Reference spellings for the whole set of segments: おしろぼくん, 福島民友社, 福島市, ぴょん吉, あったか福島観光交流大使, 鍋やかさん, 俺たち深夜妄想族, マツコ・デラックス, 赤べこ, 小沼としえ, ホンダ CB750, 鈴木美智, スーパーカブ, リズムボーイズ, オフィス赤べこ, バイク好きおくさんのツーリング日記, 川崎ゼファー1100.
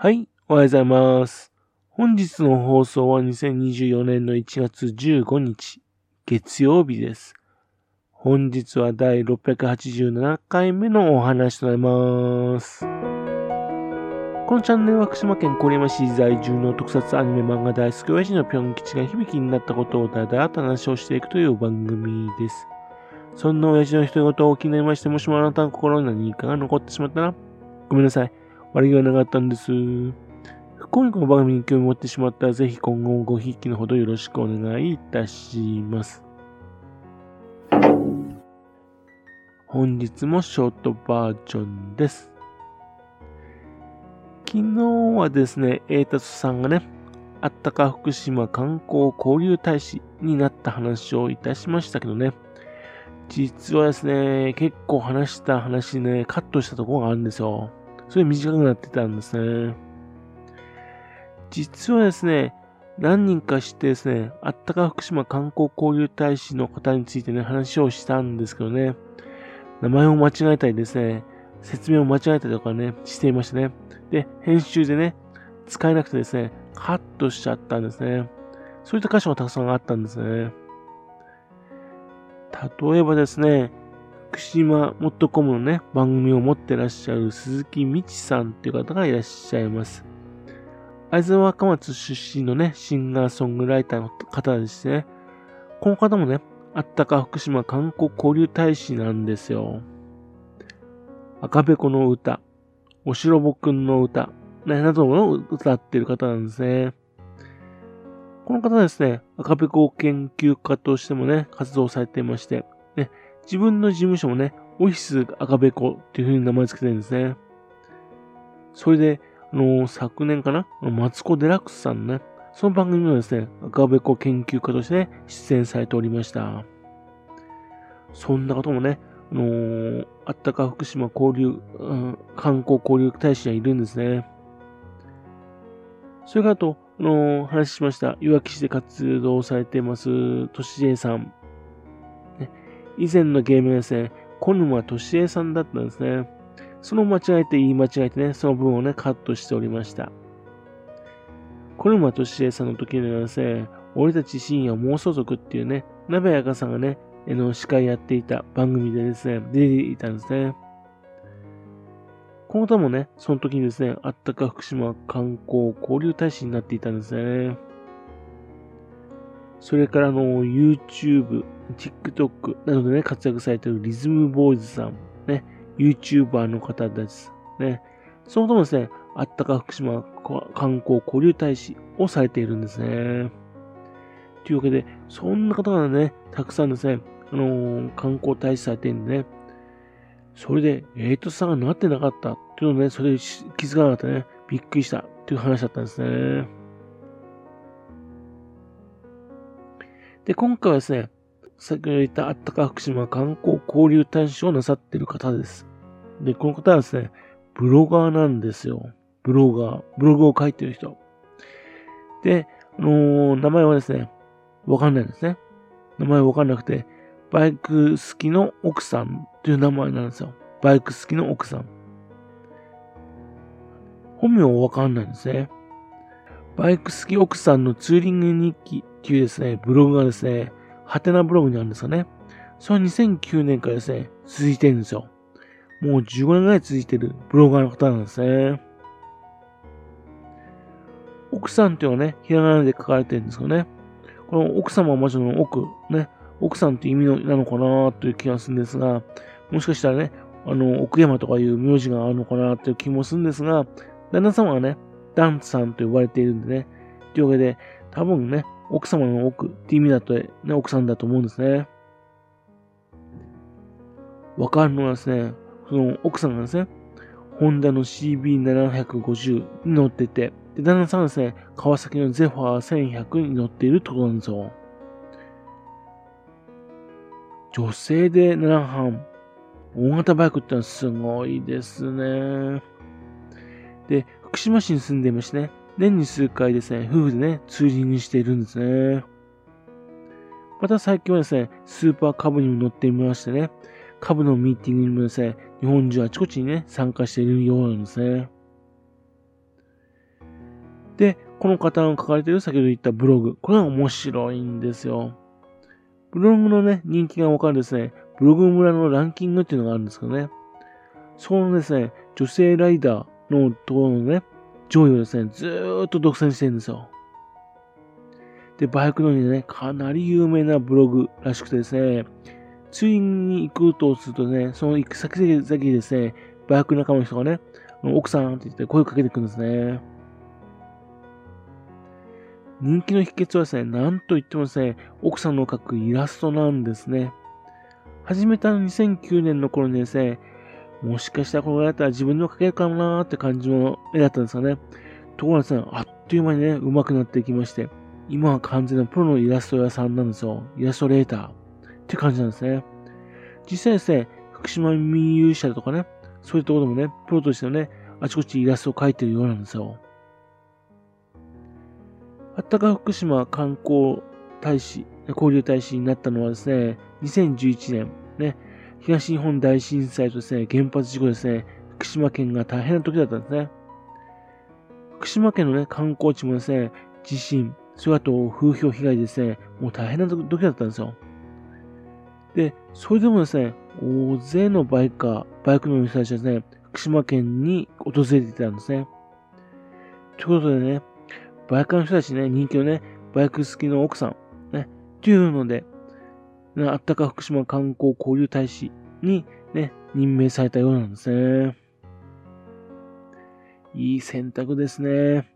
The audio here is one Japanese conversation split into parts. はい、おはようございます。本日の放送は2024年の1月15日、月曜日です。本日は第687回目のお話となります。このチャンネルは福島県郡山市在住の特撮アニメ漫画大好き親父のぴょん吉が響きになったことをだだと話をしていくという番組です。そんな親父の独り言を気になりまして、もしもあなたの心に何かが残ってしまったら、ごめんなさい。悪気はなかったんです。今後の番組に興味を持ってしまったら、ぜひ今後もごひいきのほどよろしくお願いいたします。本日もショートバージョンです。昨日はですね、栄達さんがね、あったか福島観光交流大使になった話をいたしましたけどね、実はですね、結構話した話ね、カットしたところがあるんですよ。それ短くなってたんですね。実はですね、何人か知ってですね、あったか福島観光交流大使の方についてね、話をしたんですけどね、名前を間違えたりですね、説明を間違えたりとかね、していましたね。で、編集でね、使えなくてですね、カットしちゃったんですね。そういった箇所がたくさんあったんですね。例えばですね、福島 .com のね、番組を持ってらっしゃる鈴木美智さんという方がいらっしゃいます。会津若松出身のね、シンガーソングライターの方ですね。この方もね、あったか福島観光交流大使なんですよ。赤べこの歌、おしろぼくんの歌、などを歌っている方なんですね。この方はですね、赤べこ研究家としてもね、活動されていまして、ね、自分の事務所もね、オフィス赤べこっていう風に名前つけてるんですね。それで、昨年かな、マツコ・デラックスさんのね、その番組のですね、赤べこ研究家として、ね、出演されておりました。そんなこともね、あったか福島交流、観光交流大使がいるんですね。それからと、話しました、いわき市で活動されています、としえさん。ね、以前の芸名ですね、小沼としえさんだったんですね。その間違えて言い間違えてね、その分をね、カットしておりました。小沼としえさんの時にはですね、俺たち深夜妄想族っていうね、鍋やかさんがね、司会やっていた番組でですね、出ていたんですね。この方もね、その時にですね、あったか福島観光交流大使になっていたんですね。それからYouTube、TikTok などでね、活躍されているリズムボーイズさん、ね、YouTuber の方ですね。そのともですね、あったか福島観光交流大使をされているんですね。というわけで、そんな方がね、たくさんですね、観光大使されているんでね、それで、さんがなってなかったっていうのね、それ気づかなかったね、びっくりしたっていう話だったんですね。で、今回はですね、先ほど言ったあったか福島観光交流大使をなさっている方です。で、この方はですね、ブロガーなんですよ。ブロガー。ブログを書いている人。で、名前はですね、わかんないですね。名前わかんなくて、バイク好きの奥さんという名前なんですよ。バイク好きの奥さん。本名はわかんないんですね。バイク好き奥さんのツーリング日記っていうですね、ブログがですね、ハテナブログにあるんですよね。それは2009年からですね、続いてるんですよ。もう15年ぐらい続いてるブロガーの方なんですね。奥さんっていうのはね、ひらがなで書かれてるんですけどね。この奥様は魔女の奥、ね、奥さんって意味なのかなという気がするんですが、もしかしたらね、奥山とかいう名字があるのかなという気もするんですが、旦那様がね、ダンさんと呼ばれているんでね。というわけで、多分ね、奥様の奥って意味だとね、奥さんだと思うんですね。わかるのはですね、その奥さんがですね、ホンダの CB750 に乗ってて、で、旦那さんがですね、川崎のゼファー1100に乗っているってことなんですよ。女性で7班、大型バイクってのはすごいですね。で、福島市に住んでいましてね、年に数回ですね、夫婦でね、ツーリングしているんですね。また最近はですね、スーパーカブにも乗っていましてね、カブのミーティングにもですね、日本中あちこちにね、参加しているようなんですね。で、この方の書かれている先ほど言ったブログ。これが面白いんですよ。ブログのね、人気がわかるですね、ブログ村のランキングっていうのがあるんですけどね。そのですね、女性ライダーのところのね、上位をですね、ずーっと独占してるんですよ。で、バイクのにね、かなり有名なブログらしくてですね、ついに行くとするとね、その行く先々でですね、バイク仲間の人がね、奥さんって言って声をかけてくるんですね。人気の秘訣はですね、なんといってもですね、奥さんの描くイラストなんですね。始めた2009年の頃にですね、もしかしたらこれだったら自分でも描けるかもなーって感じの絵だったんですよね。ところがですね、あっという間にね、上手くなっていきまして、今は完全なプロのイラスト屋さんなんですよ。イラストレーターって感じなんですね。実際ですね、福島民友社とかね、そういうところでもね、プロとしてのね、あちこちイラストを描いてるようなんですよ。あったか福島観光大使、交流大使になったのはですね、2011年、ね、東日本大震災とですね、原発事故ですね、福島県が大変な時だったんですね。福島県のね、観光地もですね、地震、それあと風評被害でですね、もう大変な時だったんですよ。で、それでもですね、大勢のバイクの人たちはですね、福島県に訪れていたんですね。ということでね、バイカーの人たちね、人気のね、バイク好きの奥さん、ね、というので、あったか福島観光交流大使にね、任命されたようなんですね。いい選択ですね。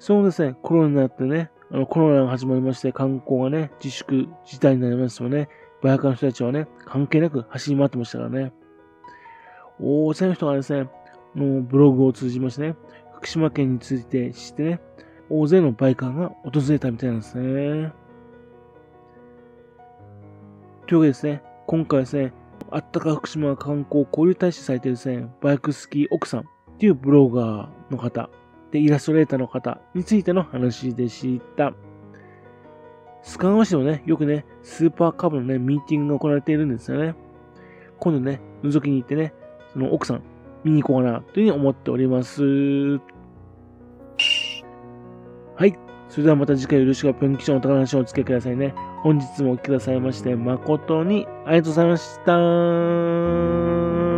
そうですね、コロナになってね、コロナが始まりまして、観光がね、自粛事態になりますよね。バイカーの人たちはね、関係なく走り回ってましたからね。大勢の人がですね、ブログを通じましてね、福島県について知ってね、大勢のバイカーが訪れたみたいなんですね。というわけでですね、今回ですね、あったか福島観光交流大使されているですね、バイク好き奥さんっていうブロガーの方、で、イラストレーターの方についての話でした。須賀川市でもね、よくね、スーパーカブのね、ミーティングが行われているんですよね。今度ね、覗きに行ってね、その奥さん見に行こうかなというふうに思っております。はい。それではまた次回よろしくぴょん吉のお宝の話をお付き合いくださいね。本日もお聞きくださいまして、誠にありがとうございました。